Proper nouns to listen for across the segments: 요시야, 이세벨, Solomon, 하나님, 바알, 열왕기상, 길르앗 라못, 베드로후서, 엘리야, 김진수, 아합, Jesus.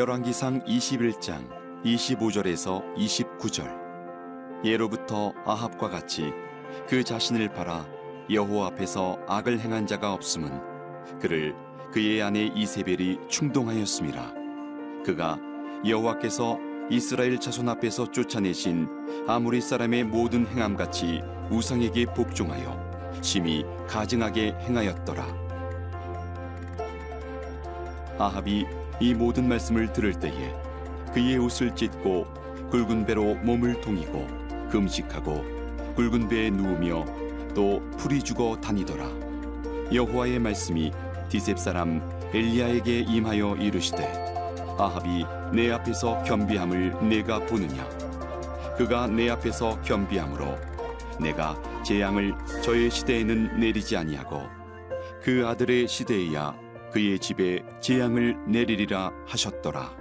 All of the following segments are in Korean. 열왕기상 21장 25절에서 29절. 예로부터 아합과 같이 그 자신을 팔아 여호와 앞에서 악을 행한 자가 없음은 그를 그의 아내 이세벨이 충동하였음이라. 그가 여호와께서 이스라엘 자손 앞에서 쫓아내신 아모리 사람의 모든 행함같이 우상에게 복종하여 심히 가증하게 행하였더라. 아합이 이 모든 말씀을 들을 때에 그의 옷을 찢고 굵은 배로 몸을 동이고 금식하고 굵은 배에 누우며 또 풀이 죽어 다니더라. 여호와의 말씀이 디셉 사람 엘리야에게 임하여 이르시되, 아합이 내 앞에서 겸비함을 내가 보느냐? 그가 내 앞에서 겸비함으로 내가 재앙을 저의 시대에는 내리지 아니하고 그 아들의 시대에야 그의 집에 재앙을 내리리라 하셨더라.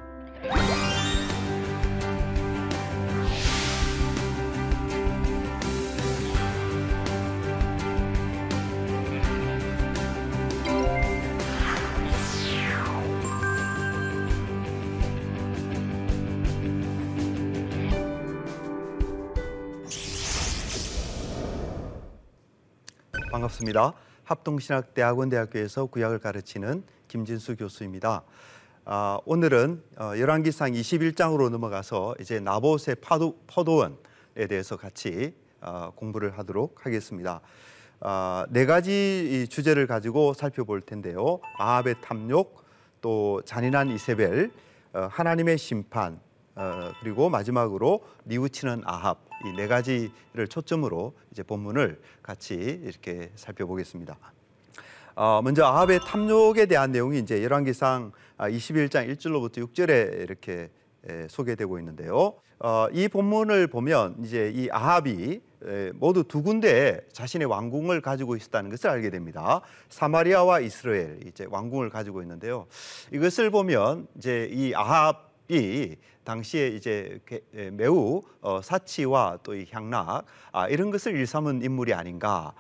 반갑습니다. 합동신학대학원대학교에서 구약을 가르치는 김진수 교수입니다. 오늘은 열왕기상 21장으로 넘어가서 이제 나봇의 포도원에 대해서 같이 공부를 하도록 하겠습니다. 네 가지 주제를 가지고 살펴볼 텐데요. 아합의 탐욕, 또 잔인한 이세벨, 하나님의 심판, 그리고 마지막으로 뉘우치는 아합, 이 네 가지를 초점으로 이제 본문을 같이 이렇게 살펴보겠습니다. 먼저 아합의 탐욕에 대한 내용이 이제 열왕기상 21장 1절로부터 6절에 이렇게 소개되고 있는데요. 이 본문을 보면 이제 이 아합이 모두 두 군데에 자신의 왕궁을 가지고 있었다는 것을 알게 됩니다. 사마리아와 이스라엘, 이제 왕궁을 가지고 있는데요. 이것을 보면 이제 이 아합 이 당시에 이제 매우 사치와 또 이 향락, 이런 것을 일삼은 인물이 아닌가,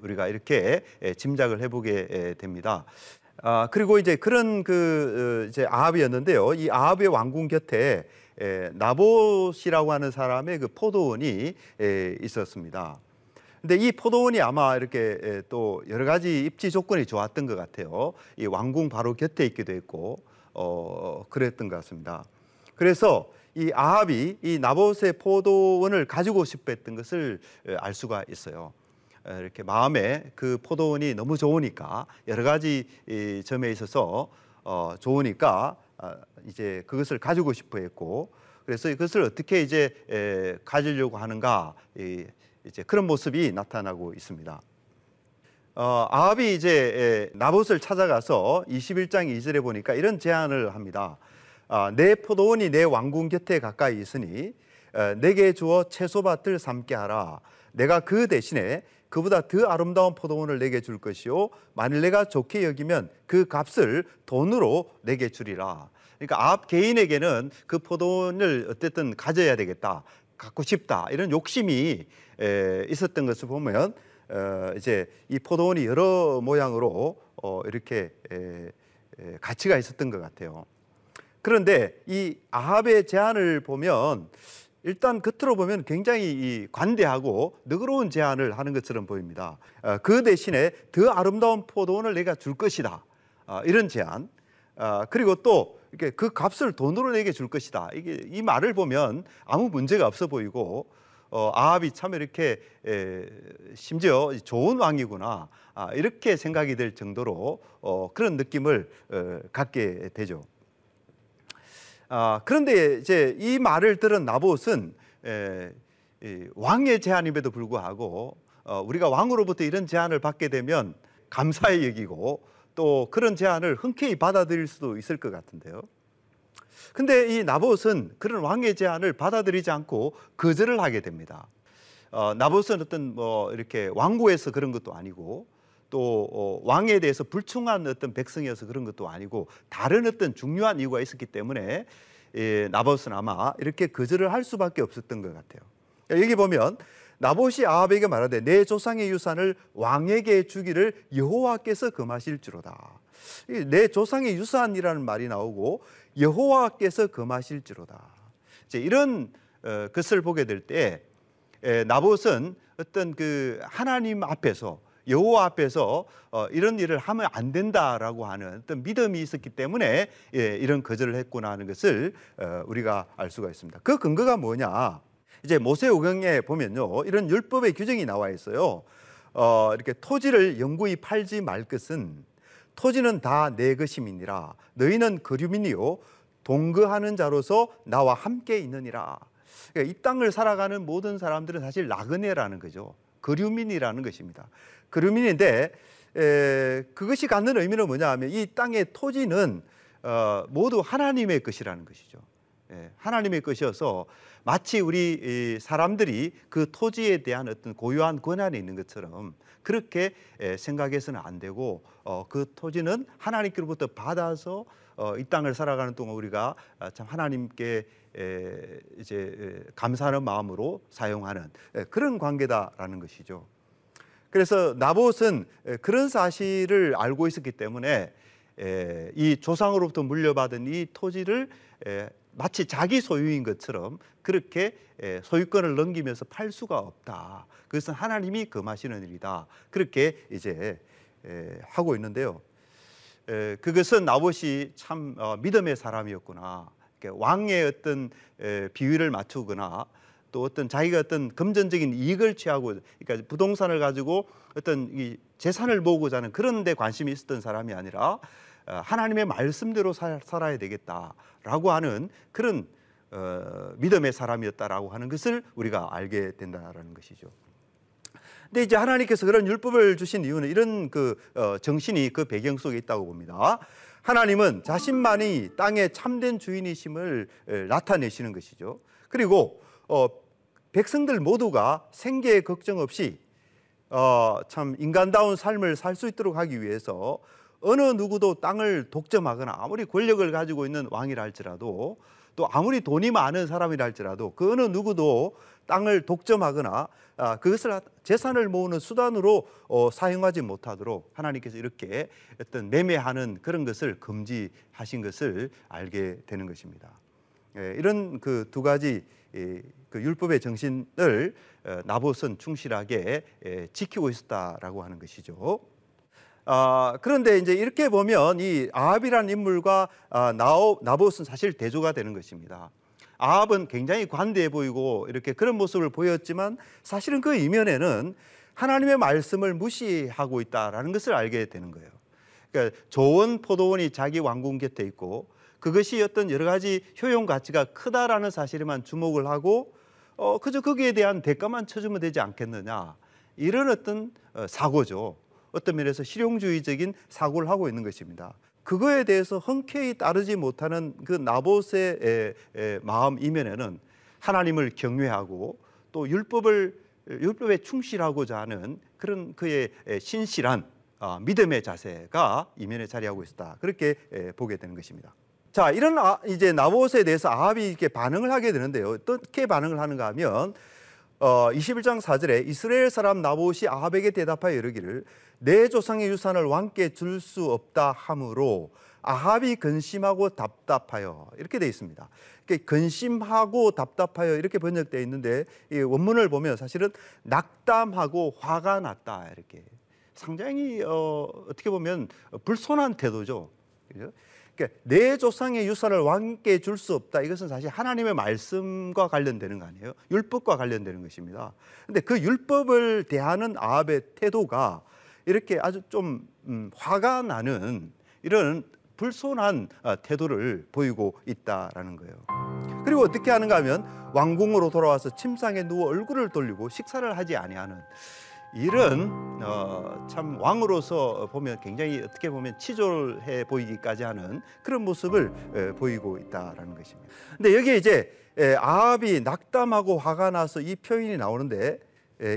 우리가 이렇게 짐작을 해보게 됩니다. 그리고 이제 그런 이제 아합이었는데요. 이 아합의 왕궁 곁에 나봇이라고 하는 사람의 그 포도원이 있었습니다. 근데 이 포도원이 아마 이렇게 또 여러 가지 입지 조건이 좋았던 것 같아요. 이 왕궁 바로 곁에 있기도 했고. 그랬던 것 같습니다. 그래서 이 아합이 이 나봇의 포도원을 가지고 싶었던 것을 알 수가 있어요. 이렇게 마음에 그 포도원이 너무 좋으니까, 여러 가지 점에 있어서 좋으니까 이제 그것을 가지고 싶어 했고, 그래서 이것을 어떻게 이제 가지려고 하는가, 이제 그런 모습이 나타나고 있습니다. 아합이 이제 나봇을 찾아가서 21장 2절에 보니까 이런 제안을 합니다. 내 포도원이 내 왕궁 곁에 가까이 있으니 내게 주어 채소밭을 삼게 하라. 내가 그 대신에 그보다 더 아름다운 포도원을 내게 줄 것이요, 만일 내가 좋게 여기면 그 값을 돈으로 내게 주리라. 그러니까 아합 개인에게는 그 포도원을 어쨌든 가져야 되겠다, 갖고 싶다, 이런 욕심이 있었던 것을 보면 이제 이 포도원이 여러 모양으로 이렇게 가치가 있었던 것 같아요. 그런데 이 아합의 제안을 보면 일단 겉으로 보면 굉장히 이 관대하고 너그러운 제안을 하는 것처럼 보입니다. 그 대신에 더 아름다운 포도원을 내가 줄 것이다, 이런 제안. 그리고 또 이렇게 그 값을 돈으로 내게 줄 것이다. 이게 이 말을 보면 아무 문제가 없어 보이고. 아합이 참 이렇게 심지어 좋은 왕이구나, 이렇게 생각이 될 정도로 그런 느낌을 갖게 되죠. 그런데 이제 이 말을 들은 나봇은 왕의 제안임에도 불구하고 우리가 왕으로부터 이런 제안을 받게 되면 감사히 여기고 또 그런 제안을 흔쾌히 받아들일 수도 있을 것 같은데요. 근데 이 나봇은 그런 왕의 제안을 받아들이지 않고 거절을 하게 됩니다. 나봇은 어떤 이렇게 왕고에서 그런 것도 아니고, 또 왕에 대해서 불충한 어떤 백성이어서 그런 것도 아니고, 다른 어떤 중요한 이유가 있었기 때문에 나봇은 아마 이렇게 거절을 할 수밖에 없었던 것 같아요. 여기 보면 나봇이 아합에게 말하되, 내 조상의 유산을 왕에게 주기를 여호와께서 금하실지로다. 내 조상의 유산이라는 말이 나오고 여호와께서 금하실지로다. 이제 이런 것을 보게 될 때 나봇은 어떤 그 하나님 앞에서, 여호와 앞에서 이런 일을 하면 안 된다라고 하는 어떤 믿음이 있었기 때문에 이런 거절을 했구나 하는 것을 우리가 알 수가 있습니다. 그 근거가 뭐냐? 이제 모세오경에 보면요, 이런 율법의 규정이 나와 있어요. 이렇게 토지를 영구히 팔지 말 것은 토지는 다 내 것임이니라. 너희는 거류민이요 동거하는 자로서 나와 함께 있느니라. 그러니까 이 땅을 살아가는 모든 사람들은 사실 나그네라는 거죠. 거류민이라는 것입니다. 거류민인데 그것이 갖는 의미는 뭐냐 하면 이 땅의 토지는 모두 하나님의 것이라는 것이죠. 하나님의 것이어서 마치 우리 사람들이 그 토지에 대한 어떤 고유한 권한이 있는 것처럼 그렇게 생각해서는 안 되고, 그 토지는 하나님께로부터 받아서 이 땅을 살아가는 동안 우리가 참 하나님께 이제 감사하는 마음으로 사용하는 그런 관계다라는 것이죠. 그래서 나봇은 그런 사실을 알고 있었기 때문에 이 조상으로부터 물려받은 이 토지를 마치 자기 소유인 것처럼 그렇게 소유권을 넘기면서 팔 수가 없다. 그것은 하나님이 금하시는 일이다. 그렇게 이제 하고 있는데요. 그것은 나봇이 참 믿음의 사람이었구나. 왕의 어떤 비위를 맞추거나 또 어떤 자기가 어떤 금전적인 이익을 취하고, 그러니까 부동산을 가지고 어떤 이 재산을 모으고자 하는 그런 데 관심이 있었던 사람이 아니라 하나님의 말씀대로 살아야 되겠다라고 하는 그런 믿음의 사람이었다라고 하는 것을 우리가 알게 된다라는 것이죠. 근데 이제 하나님께서 그런 율법을 주신 이유는 이런 그 정신이 그 배경 속에 있다고 봅니다. 하나님은 자신만이 땅의 참된 주인이심을 나타내시는 것이죠. 그리고 백성들 모두가 생계의 걱정 없이 참 인간다운 삶을 살 수 있도록 하기 위해서 어느 누구도 땅을 독점하거나 아무리 권력을 가지고 있는 왕이라 할지라도 또 아무리 돈이 많은 사람이라 할지라도 그 어느 누구도 땅을 독점하거나 그것을 재산을 모으는 수단으로 사용하지 못하도록 하나님께서 이렇게 어떤 매매하는 그런 것을 금지하신 것을 알게 되는 것입니다. 이런 그 두 가지 그 율법의 정신을 나봇은 충실하게 지키고 있었다라고 하는 것이죠. 그런데 이제 이렇게 보면 이 아합이라는 인물과 나봇은 사실 대조가 되는 것입니다. 아합은 굉장히 관대해 보이고 이렇게 그런 모습을 보였지만 사실은 그 이면에는 하나님의 말씀을 무시하고 있다라는 것을 알게 되는 거예요. 그러니까 좋은 포도원이 자기 왕궁 곁에 있고 그것이 어떤 여러 가지 효용 가치가 크다라는 사실에만 주목을 하고 그저 거기에 대한 대가만 쳐주면 되지 않겠느냐, 이런 어떤 사고죠. 어떤 면에서 실용주의적인 사고를 하고 있는 것입니다. 그거에 대해서 흔쾌히 따르지 못하는 그 나봇의 마음 이면에는 하나님을 경외하고 또 율법에 충실하고자 하는 그런 그의 신실한 믿음의 자세가 이면에 자리하고 있었다. 그렇게 보게 되는 것입니다. 자, 이런 이제 나봇에 대해서 아합이 이렇게 반응을 하게 되는데요. 어떻게 반응을 하는가 하면 21장 4절에 이스라엘 사람 나봇이 아합에게 대답하여 이르기를 내 조상의 유산을 왕께 줄 수 없다 함으로 아합이 근심하고 답답하여, 이렇게 되어 있습니다. 이렇게 근심하고 답답하여 이렇게 번역되어 있는데 이 원문을 보면 사실은 낙담하고 화가 났다, 이렇게 상당히 어떻게 보면 불손한 태도죠. 그죠? 그러니까 내 조상의 유산을 왕께 줄 수 없다. 이것은 사실 하나님의 말씀과 관련되는 거 아니에요? 율법과 관련되는 것입니다. 그런데 그 율법을 대하는 아합의 태도가 이렇게 아주 좀 화가 나는 이런 불손한 태도를 보이고 있다라는 거예요. 그리고 어떻게 하는가 하면 왕궁으로 돌아와서 침상에 누워 얼굴을 돌리고 식사를 하지 아니하는, 이런 참 왕으로서 보면 굉장히 어떻게 보면 치졸해 보이기까지 하는 그런 모습을 보이고 있다라는 것입니다. 근데 여기에 이제 아합이 낙담하고 화가 나서 이 표현이 나오는데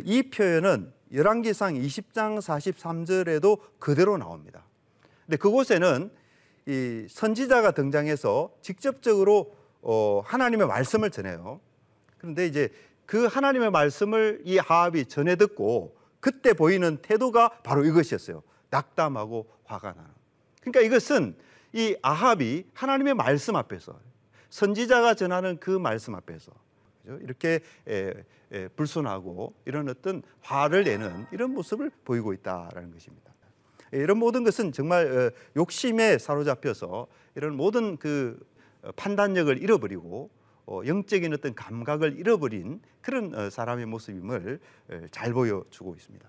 이 표현은 열왕기상 20장 43절에도 그대로 나옵니다. 근데 그곳에는 이 선지자가 등장해서 직접적으로 하나님의 말씀을 전해요. 그런데 이제 그 하나님의 말씀을 이 아합이 전해 듣고 그때 보이는 태도가 바로 이것이었어요. 낙담하고 화가 나는. 그러니까 이것은 이 아합이 하나님의 말씀 앞에서, 선지자가 전하는 그 말씀 앞에서 이렇게 불순하고 이런 어떤 화를 내는 이런 모습을 보이고 있다라는 것입니다. 이런 모든 것은 정말 욕심에 사로잡혀서 이런 모든 그 판단력을 잃어버리고 영적인 어떤 감각을 잃어버린 그런 사람의 모습임을 잘 보여주고 있습니다.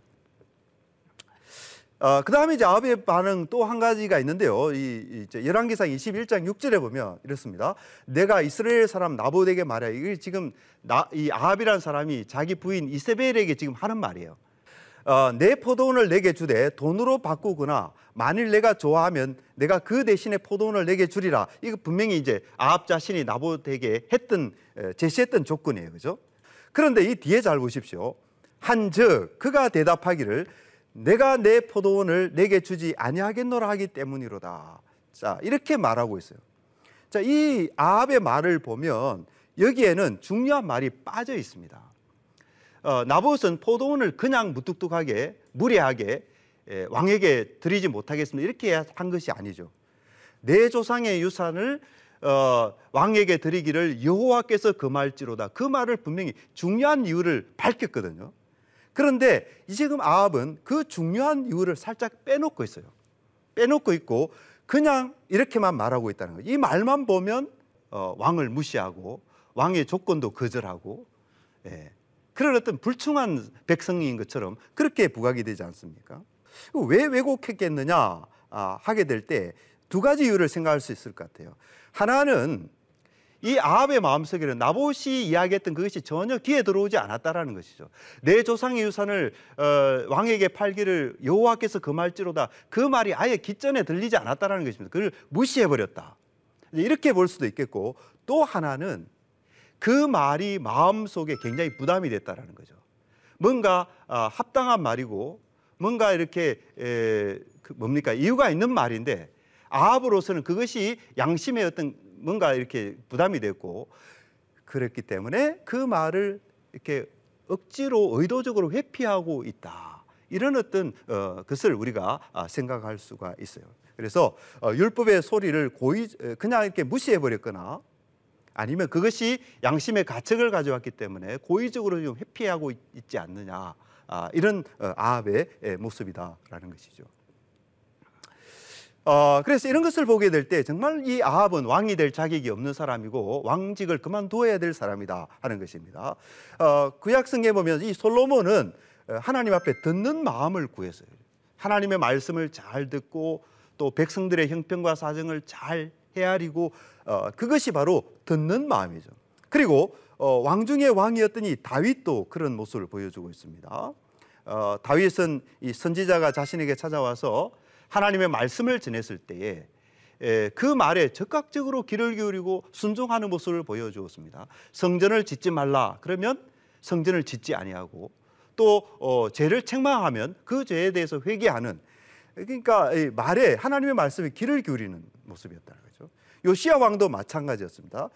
그 다음에 이제 아합의 반응 또 한 가지가 있는데요. 이제 열왕기상 21장 6절에 보면 이렇습니다. 내가 이스라엘 사람 나봇에게 말해. 이게 지금 이 아합이라는 사람이 자기 부인 이세벨에게 지금 하는 말이에요. 내 포도원을 내게 주되 돈으로 바꾸거나 만일 내가 좋아하면 내가 그 대신에 포도원을 내게 주리라. 이거 분명히 이제 아합 자신이 나봇에게 했던 제시했던 조건이에요, 그죠? 그런데 이 뒤에 잘 보십시오. 한즉 그가 대답하기를 내가 내 포도원을 내게 주지 아니하겠노라 하기 때문이로다. 자, 이렇게 말하고 있어요. 자, 이 아합의 말을 보면 여기에는 중요한 말이 빠져 있습니다. 나봇은 포도원을 그냥 무뚝뚝하게 무례하게 왕에게 드리지 못하겠습니다 이렇게 한 것이 아니죠. 내 조상의 유산을 왕에게 드리기를 여호와께서 금할지로다. 그 말을 분명히 중요한 이유를 밝혔거든요. 그런데 지금 아합은 그 중요한 이유를 살짝 빼놓고 있어요. 빼놓고 있고 그냥 이렇게만 말하고 있다는 거예요. 이 말만 보면 왕을 무시하고 왕의 조건도 거절하고 그런 어떤 불충한 백성인 것처럼 그렇게 부각이 되지 않습니까? 왜 왜곡했겠느냐 하게 될 때 두 가지 이유를 생각할 수 있을 것 같아요. 하나는 이 아합의 마음속에는 나봇이 이야기했던 그것이 전혀 귀에 들어오지 않았다라는 것이죠. 내 조상의 유산을 왕에게 팔기를 여호와께서 금할지로다. 그 말이 아예 귓전에 들리지 않았다라는 것입니다. 그걸 무시해버렸다. 이렇게 볼 수도 있겠고 또 하나는 그 말이 마음속에 굉장히 부담이 됐다라는 거죠. 뭔가 합당한 말이고 뭔가 이렇게 이유가 있는 말인데 아합으로서는 그것이 양심의 어떤 뭔가 이렇게 부담이 됐고 그랬기 때문에 그 말을 이렇게 억지로 의도적으로 회피하고 있다. 이런 어떤 것을 우리가 생각할 수가 있어요. 그래서 율법의 소리를 고의 그냥 이렇게 무시해 버렸거나 아니면 그것이 양심의 가책을 가져왔기 때문에 고의적으로 좀 회피하고 있지 않느냐 이런 아합의 모습이다라는 것이죠. 그래서 이런 것을 보게 될 때 정말 이 아합은 왕이 될 자격이 없는 사람이고 왕직을 그만둬야 될 사람이다 하는 것입니다. 구약성경에 보면 이 솔로몬은 하나님 앞에 듣는 마음을 구했어요. 하나님의 말씀을 잘 듣고 또 백성들의 형편과 사정을 잘 헤아리고 그것이 바로 듣는 마음이죠. 그리고 왕 중에 왕이었더니 다윗도 그런 모습을 보여주고 있습니다. 다윗은 이 선지자가 자신에게 찾아와서 하나님의 말씀을 전했을 때에 그 말에 적극적으로 귀를 기울이고 순종하는 모습을 보여주었습니다. 성전을 짓지 말라 그러면 성전을 짓지 아니하고 또 죄를 책망하면 그 죄에 대해서 회개하는 그러니까 이 말에 하나님의 말씀에 귀를 기울이는 모습이었다는 거죠. 요시야 왕도 마찬가지였습니다.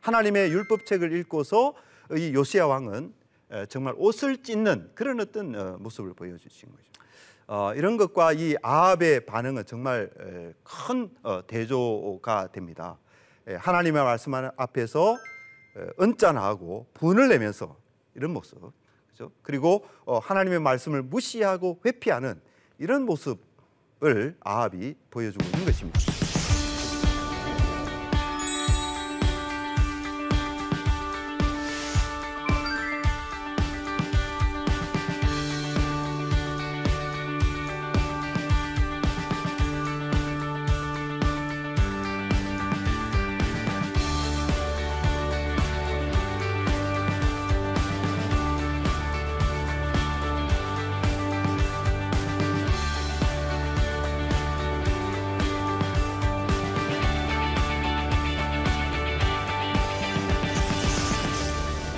하나님의 율법책을 읽고서 이 요시야 왕은 정말 옷을 찢는 그런 어떤 모습을 보여주신 거죠. 이런 것과 이 아합의 반응은 정말 큰 대조가 됩니다. 하나님의 말씀 앞에서 언짢아하고 분을 내면서 이런 모습, 그렇죠? 그리고 하나님의 말씀을 무시하고 회피하는 이런 모습을 아합이 보여주고 있는 것입니다.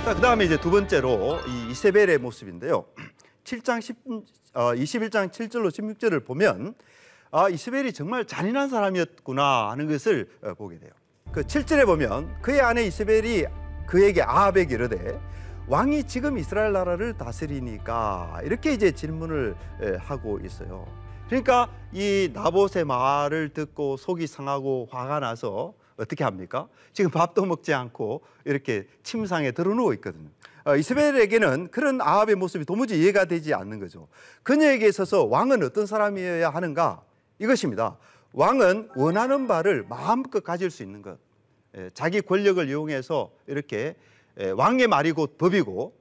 그 다음에 이제 두 번째로 이 이세벨의 모습인데요. 21장 7절로 16절을 보면 이세벨이 정말 잔인한 사람이었구나 하는 것을 보게 돼요. 그 7절에 보면 그의 아내 이세벨이 그에게 아합에게 이르되 왕이 지금 이스라엘 나라를 다스리니까 이렇게 이제 질문을 하고 있어요. 그러니까 이 나봇의 말을 듣고 속이 상하고 화가 나서 어떻게 합니까? 지금 밥도 먹지 않고 이렇게 침상에 드러누워 있거든요. 이세벨에게는 그런 아합의 모습이 도무지 이해가 되지 않는 거죠. 그녀에게 있어서 왕은 어떤 사람이어야 하는가? 이것입니다. 왕은 원하는 바를 마음껏 가질 수 있는 것. 자기 권력을 이용해서 이렇게 왕의 말이 곧 법이고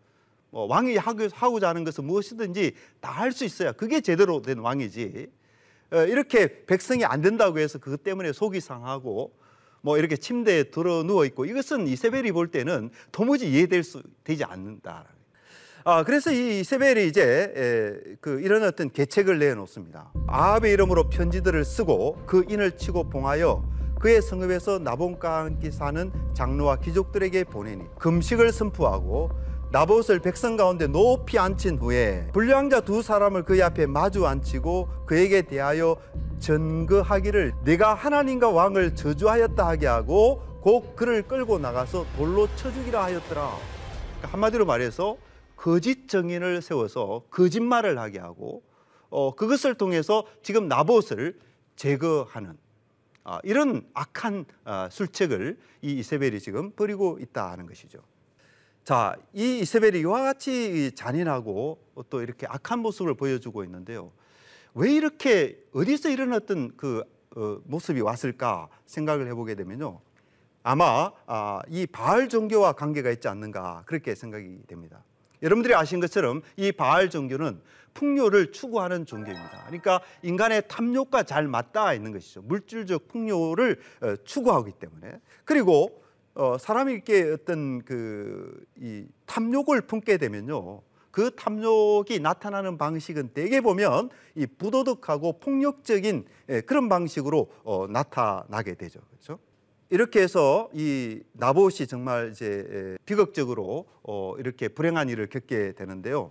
왕이 하고자 하는 것은 무엇이든지 다 할 수 있어야 그게 제대로 된 왕이지. 이렇게 백성이 안 된다고 해서 그것 때문에 속이 상하고 이렇게 침대에 들어 누워 있고 이것은 이세벨이 볼 때는 도무지 되지 않는다. 그래서 이 이세벨이 이제 이런 어떤 계책을 내놓습니다. 아합의 이름으로 편지들을 쓰고 그 인을 치고 봉하여 그의 성읍에서 나봇과 함께 사는 장로와 귀족들에게 보내니 금식을 선포하고 나봇을 백성 가운데 높이 앉힌 후에 불량자 두 사람을 그의 앞에 마주 앉히고 그에게 대하여 전거하기를 네가 하나님과 왕을 저주하였다 하게 하고 곧 그를 끌고 나가서 돌로 쳐 죽이라 하였더라. 한마디로 말해서 거짓 증인을 세워서 거짓말을 하게 하고 그것을 통해서 지금 나봇을 제거하는 이런 악한 술책을 이 이세벨이 지금 벌이고 있다는 것이죠. 자, 이 이세벨이 이와 같이 잔인하고 또 이렇게 악한 모습을 보여주고 있는데요. 왜 이렇게 어디서 이런 어떤 그 모습이 왔을까 생각을 해보게 되면요. 아마 이 바알 종교와 관계가 있지 않는가 그렇게 생각이 됩니다. 여러분들이 아신 것처럼 이 바알 종교는 풍요를 추구하는 종교입니다. 그러니까 인간의 탐욕과 잘 맞닿아 있는 것이죠. 물질적 풍요를 추구하기 때문에. 그리고 사람이 이렇게 어떤 이 탐욕을 품게 되면요. 그 탐욕이 나타나는 방식은 대개 보면 이 부도덕하고 폭력적인 그런 방식으로 나타나게 되죠. 그렇죠? 이렇게 해서 이 나봇이 정말 이제 비극적으로 이렇게 불행한 일을 겪게 되는데요.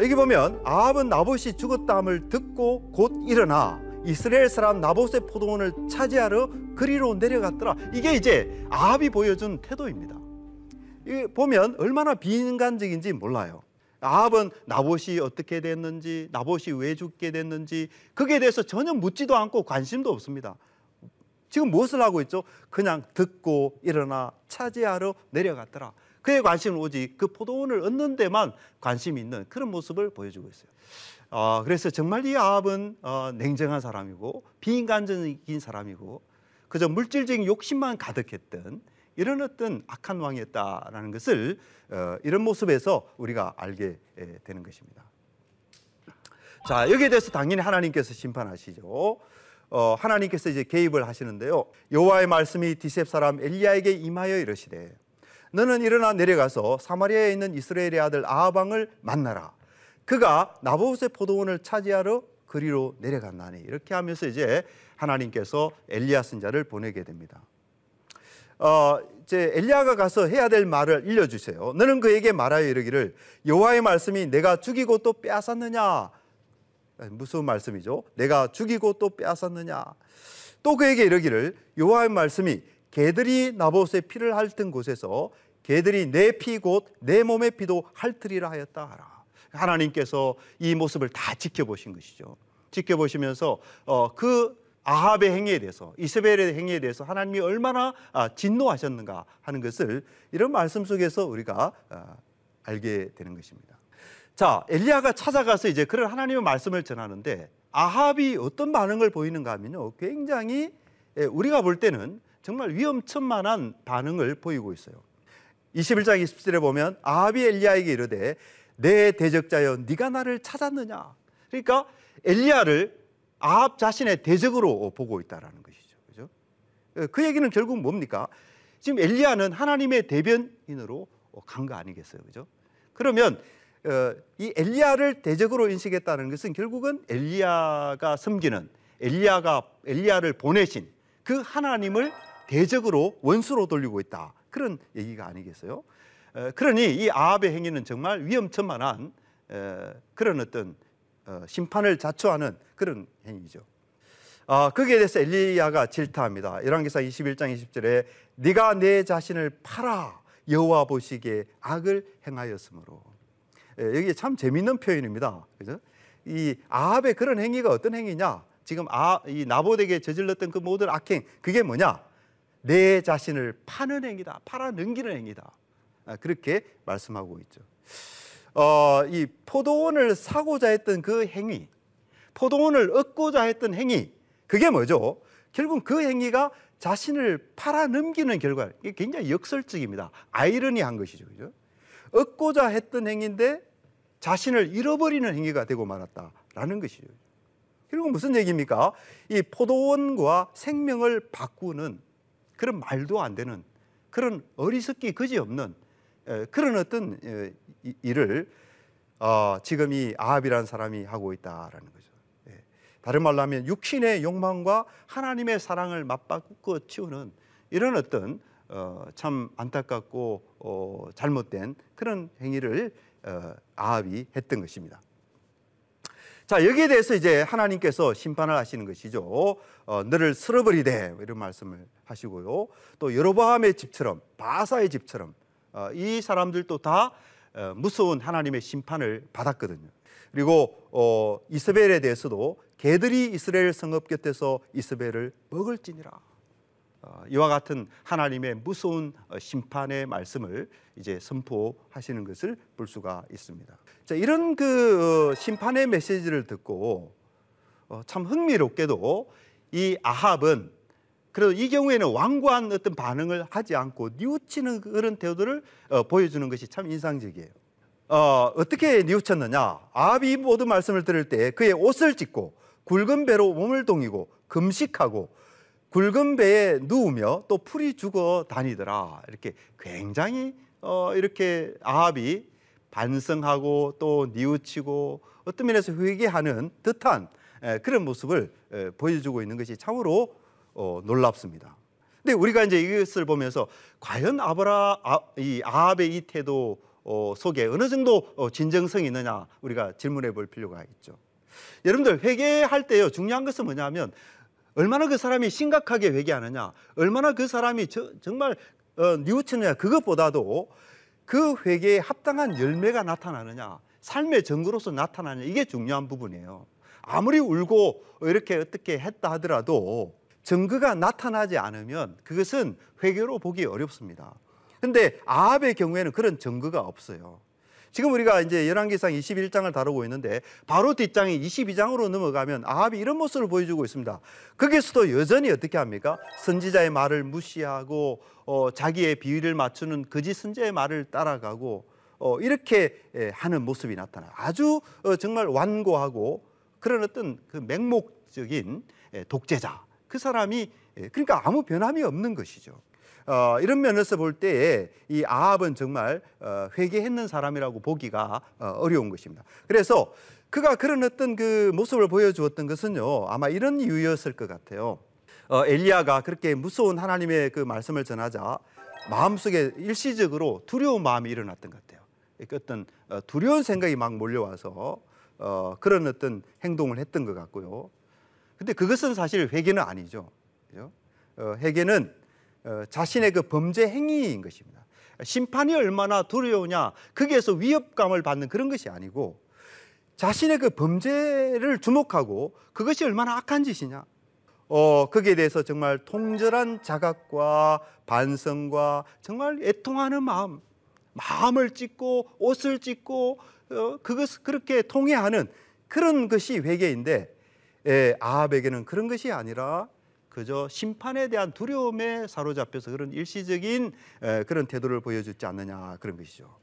여기 보면 아합은 나봇이 죽었다함을 듣고 곧 일어나 이스라엘 사람 나봇의 포도원을 차지하러 그리로 내려갔더라. 이게 이제 아합이 보여준 태도입니다. 이 보면 얼마나 비인간적인지 몰라요. 아합은 나봇이 어떻게 됐는지, 나봇이 왜 죽게 됐는지 그게 대해서 전혀 묻지도 않고 관심도 없습니다. 지금 무엇을 하고 있죠? 그냥 듣고 일어나 차지하러 내려갔더라. 그의 관심은 오직 그 포도원을 얻는 데만 관심이 있는 그런 모습을 보여주고 있어요. 그래서 정말 이 아합은 냉정한 사람이고 비인간적인 사람이고 그저 물질적인 욕심만 가득했던 이런 어떤 악한 왕이었다라는 것을 이런 모습에서 우리가 알게 되는 것입니다. 자, 여기에 대해서 당연히 하나님께서 심판하시죠. 하나님께서 이제 개입을 하시는데요. 여호와의 말씀이 디셉 사람 엘리야에게 임하여 이르시되 너는 일어나 내려가서 사마리아에 있는 이스라엘의 아들 아합 왕을 만나라. 그가 나봇의 포도원을 차지하러 그리로 내려갔나니. 이렇게 하면서 이제 하나님께서 엘리야 선자를 보내게 됩니다. 이제 엘리야가 가서 해야 될 말을 일러주세요. 너는 그에게 말하여 이르기를 여호와의 말씀이 내가 죽이고 또 빼앗았느냐. 무슨 말씀이죠? 내가 죽이고 또 빼앗았느냐. 또 그에게 이르기를 여호와의 말씀이 개들이 나봇의 피를 핥은 곳에서 개들이 내 피 곧 내 몸의 피도 핥으리라 하였다 하라. 하나님께서 이 모습을 다 지켜보신 것이죠. 지켜보시면서 그 아합의 행위에 대해서, 이세벨의 행위에 대해서 하나님이 얼마나 진노하셨는가 하는 것을 이런 말씀 속에서 우리가 알게 되는 것입니다. 자, 엘리야가 찾아가서 이제 그런 하나님의 말씀을 전하는데 아합이 어떤 반응을 보이는가 하면요. 굉장히 우리가 볼 때는 정말 위험천만한 반응을 보이고 있어요. 21장 20절에 보면 아합이 엘리야에게 이르되 내 대적자여 네가 나를 찾았느냐. 그러니까 엘리야를 아합 자신의 대적으로 보고 있다는 것이죠. 그죠? 그 얘기는 결국 뭡니까? 지금 엘리야는 하나님의 대변인으로 간 거 아니겠어요. 그죠? 그러면 이 엘리야를 대적으로 인식했다는 것은 결국은 엘리야가 섬기는 엘리야를 보내신 그 하나님을 대적으로 원수로 돌리고 있다 그런 얘기가 아니겠어요? 그러니 이 아합의 행위는 정말 위험천만한 그런 어떤 심판을 자초하는 그런 행위죠. 거기에 대해서 엘리야가 질타합니다. 열왕기상 21장 20절에 네가 내 자신을 팔아 여호와 보시기에 악을 행하였으므로. 여기 참 재미있는 표현입니다. 그죠? 이 아합의 그런 행위가 어떤 행위냐? 지금 이 나봇에게 저질렀던 그 모든 악행, 그게 뭐냐? 내 자신을 파는 행위다. 팔아 넘기는 행위다. 그렇게 말씀하고 있죠. 이 포도원을 사고자 했던 그 행위, 포도원을 얻고자 했던 행위, 그게 뭐죠? 결국 그 행위가 자신을 팔아 넘기는 결과, 이게 굉장히 역설적입니다. 아이러니한 것이죠. 그죠? 얻고자 했던 행위인데 자신을 잃어버리는 행위가 되고 말았다라는 것이죠. 결국 무슨 얘기입니까? 이 포도원과 생명을 바꾸는 그런 말도 안 되는 그런 어리석기 그지없는 그런 어떤 일을 지금 이 아합이라는 사람이 하고 있다라는 거죠. 다른 말로 하면 육신의 욕망과 하나님의 사랑을 맞바꾸어 치우는 이런 어떤 참 안타깝고 잘못된 그런 행위를 아합이 했던 것입니다. 자, 여기에 대해서 이제 하나님께서 심판을 하시는 것이죠. 너를 쓸어버리되 이런 말씀을 하시고요. 또 여로보암의 집처럼 바사의 집처럼 이 사람들도 다 무서운 하나님의 심판을 받았거든요. 그리고 이세벨에 대해서도 개들이 이스라엘 성읍 곁에서 이세벨을 먹을지니라. 이와 같은 하나님의 무서운 심판의 말씀을 이제 선포하시는 것을 볼 수가 있습니다. 자, 이런 그 심판의 메시지를 듣고 참 흥미롭게도 이 아합은 그래도 이 경우에는 완고한 어떤 반응을 하지 않고 뉘우치는 그런 태도를 보여주는 것이 참 인상적이에요. 어떻게 뉘우쳤느냐? 아합이 모든 말씀을 들을 때 그의 옷을 찢고 굵은 배로 몸을 동이고 금식하고 굵은 배에 누우며 또 풀이 죽어 다니더라. 이렇게 굉장히 이렇게 아합이 반성하고 또 뉘우치고 어떤 면에서 회개하는 듯한 그런 모습을 보여주고 있는 것이 참으로 놀랍습니다. 근데 우리가 이제 이것을 보면서 과연 이 아합의 이 태도 속에 어느 정도 진정성이 있느냐 우리가 질문해 볼 필요가 있죠. 여러분들 회개할 때요 중요한 것은 뭐냐면 얼마나 그 사람이 심각하게 회개하느냐, 얼마나 그 사람이 정말 뉘우치느냐, 그것보다도 그 회개에 합당한 열매가 나타나느냐, 삶의 전구로서 나타나느냐, 이게 중요한 부분이에요. 아무리 울고 이렇게 어떻게 했다 하더라도 전구가 나타나지 않으면 그것은 회개로 보기 어렵습니다. 그런데 아합의 경우에는 그런 전구가 없어요. 지금 우리가 이제 열왕기상 21장을 다루고 있는데 바로 뒷장이 22장으로 넘어가면 아합이 이런 모습을 보여주고 있습니다. 거기서도 여전히 어떻게 합니까? 선지자의 말을 무시하고 자기의 비위를 맞추는 거짓 선지자의 말을 따라가고 이렇게 하는 모습이 나타나요. 아주 정말 완고하고 그런 어떤 그 맹목적인 독재자 그 사람이 그러니까 아무 변함이 없는 것이죠. 이런 면에서 볼 때에 이 아합은 정말 회개했는 사람이라고 보기가 어려운 것입니다. 그래서 그가 그런 어떤 그 모습을 보여주었던 것은요 아마 이런 이유였을 것 같아요. 엘리야가 그렇게 무서운 하나님의 그 말씀을 전하자 마음속에 일시적으로 두려운 마음이 일어났던 것 같아요. 그러니까 어떤 두려운 생각이 막 몰려와서 그런 어떤 행동을 했던 것 같고요. 근데 그것은 사실 회개는 아니죠. 그죠? 회개는 자신의 그 범죄 행위인 것입니다. 심판이 얼마나 두려우냐, 거기에서 위협감을 받는 그런 것이 아니고 자신의 그 범죄를 주목하고 그것이 얼마나 악한 짓이냐, 거기에 대해서 정말 통절한 자각과 반성과 정말 애통하는 마음을 찢고 옷을 찢고 그것을 그렇게 통회하는 그런 것이 회개인데 아합에게는 그런 것이 아니라 그저 심판에 대한 두려움에 사로잡혀서 그런 일시적인 그런 태도를 보여주지 않느냐 그런 것이죠.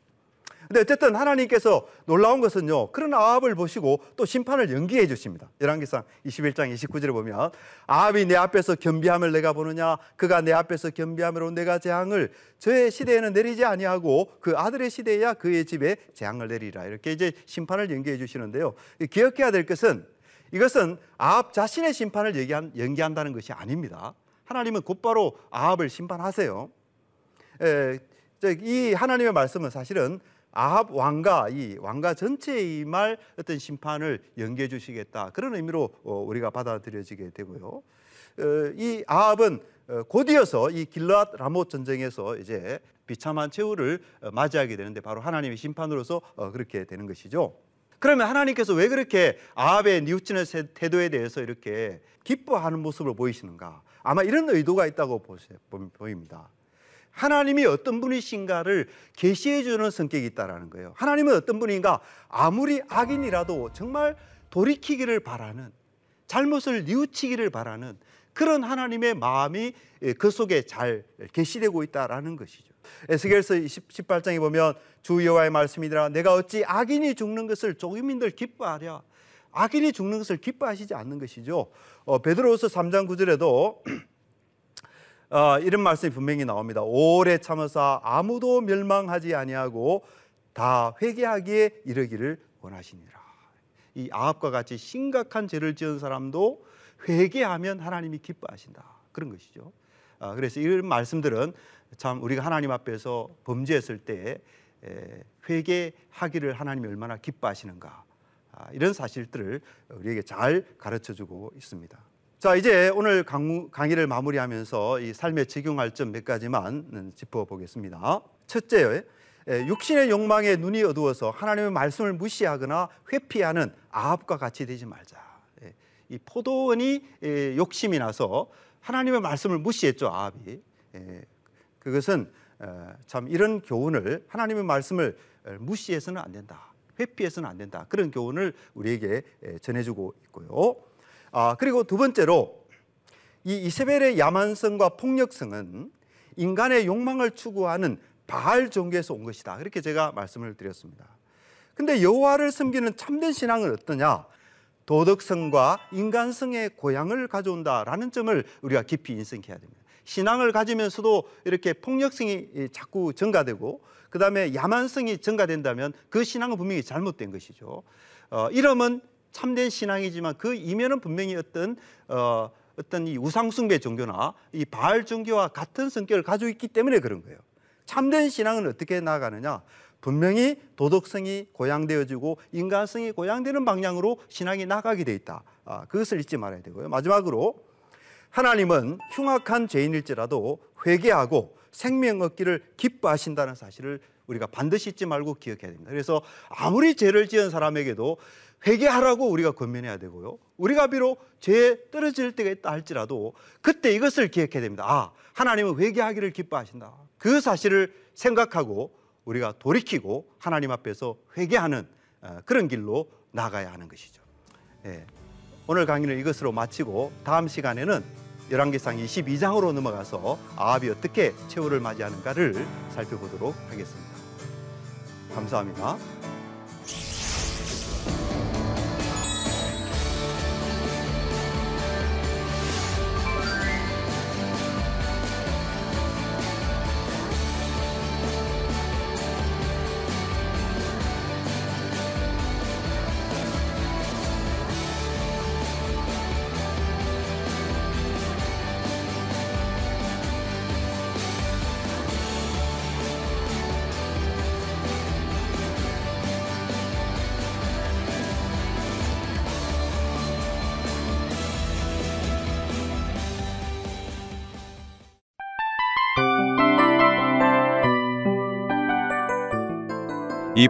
근데 어쨌든 하나님께서 놀라운 것은요 그런 아합을 보시고 또 심판을 연기해 주십니다. 열왕기상 21장 29절에 보면 아합이 내 앞에서 겸비함을 내가 보느냐, 그가 내 앞에서 겸비함으로 내가 재앙을 저의 시대에는 내리지 아니하고 그 아들의 시대에야 그의 집에 재앙을 내리라. 이렇게 이제 심판을 연기해 주시는데요, 기억해야 될 것은 이것은 아합 자신의 심판을 연기한다는 것이 아닙니다. 하나님은 곧바로 아합을 심판하세요. 이 하나님의 말씀은 사실은 아합 왕과 이 왕가 전체의 임할 어떤 심판을 연기해 주시겠다 그런 의미로 우리가 받아들여지게 되고요. 이 아합은 곧이어서 이 길르앗 라못 전쟁에서 이제 비참한 최후를 맞이하게 되는데 바로 하나님의 심판으로서 그렇게 되는 것이죠. 그러면 하나님께서 왜 그렇게 아합의 뉘우치는 태도에 대해서 이렇게 기뻐하는 모습을 보이시는가? 아마 이런 의도가 있다고 보입니다. 하나님이 어떤 분이신가를 계시해 주는 성격이 있다는 거예요. 하나님은 어떤 분인가? 아무리 악인이라도 정말 돌이키기를 바라는, 잘못을 뉘우치기를 바라는 그런 하나님의 마음이 그 속에 잘 계시되고 있다는 것이죠. 에스겔서 18장에 보면 주 여호와의 말씀이니라, 내가 어찌 악인이 죽는 것을 조금인들 기뻐하랴. 악인이 죽는 것을 기뻐하시지 않는 것이죠. 베드로후서 3장 9절에도 이런 말씀이 분명히 나옵니다. 오래 참으사 아무도 멸망하지 아니하고 다 회개하기에 이르기를 원하시니라. 이 아합과 같이 심각한 죄를 지은 사람도 회개하면 하나님이 기뻐하신다, 그런 것이죠. 그래서 이런 말씀들은 참 우리가 하나님 앞에서 범죄했을 때 회개하기를 하나님이 얼마나 기뻐하시는가, 이런 사실들을 우리에게 잘 가르쳐주고 있습니다. 자, 이제 오늘 강의를 마무리하면서 이 삶에 적용할 점 몇 가지만 짚어보겠습니다. 첫째, 육신의 욕망에 눈이 어두워서 하나님의 말씀을 무시하거나 회피하는 아합과 같이 되지 말자. 이 포도원이 욕심이 나서 하나님의 말씀을 무시했죠, 아합이. 그것은 참 이런 교훈을, 하나님의 말씀을 무시해서는 안 된다, 회피해서는 안 된다, 그런 교훈을 우리에게 전해주고 있고요. 그리고 두 번째로, 이 이세벨의 야만성과 폭력성은 인간의 욕망을 추구하는 바알 종교에서 온 것이다, 그렇게 제가 말씀을 드렸습니다. 근데 여호와를 섬기는 참된 신앙은 어떠냐? 도덕성과 인간성의 고향을 가져온다라는 점을 우리가 깊이 인식해야 됩니다. 신앙을 가지면서도 이렇게 폭력성이 자꾸 증가되고 그 다음에 야만성이 증가된다면 그 신앙은 분명히 잘못된 것이죠. 이름은 참된 신앙이지만 그 이면은 분명히 어떤 이 우상숭배 종교나 이 바알 종교와 같은 성격을 가지고 있기 때문에 그런 거예요. 참된 신앙은 어떻게 나아가느냐? 분명히 도덕성이 고양되어지고 인간성이 고양되는 방향으로 신앙이 나아가게 돼 있다. 그것을 잊지 말아야 되고요. 마지막으로, 하나님은 흉악한 죄인일지라도 회개하고 생명 얻기를 기뻐하신다는 사실을 우리가 반드시 잊지 말고 기억해야 됩니다. 그래서 아무리 죄를 지은 사람에게도 회개하라고 우리가 권면해야 되고요. 우리가 비록 죄에 떨어질 때가 있다 할지라도 그때 이것을 기억해야 됩니다. 하나님은 회개하기를 기뻐하신다. 그 사실을 생각하고 우리가 돌이키고 하나님 앞에서 회개하는 그런 길로 나가야 하는 것이죠. 오늘 강의는 이것으로 마치고 다음 시간에는 열왕기상 22장으로 넘어가서 아합이 어떻게 최후를 맞이하는가를 살펴보도록 하겠습니다. 감사합니다. 이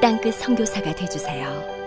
땅끝 선교사가 되어주세요.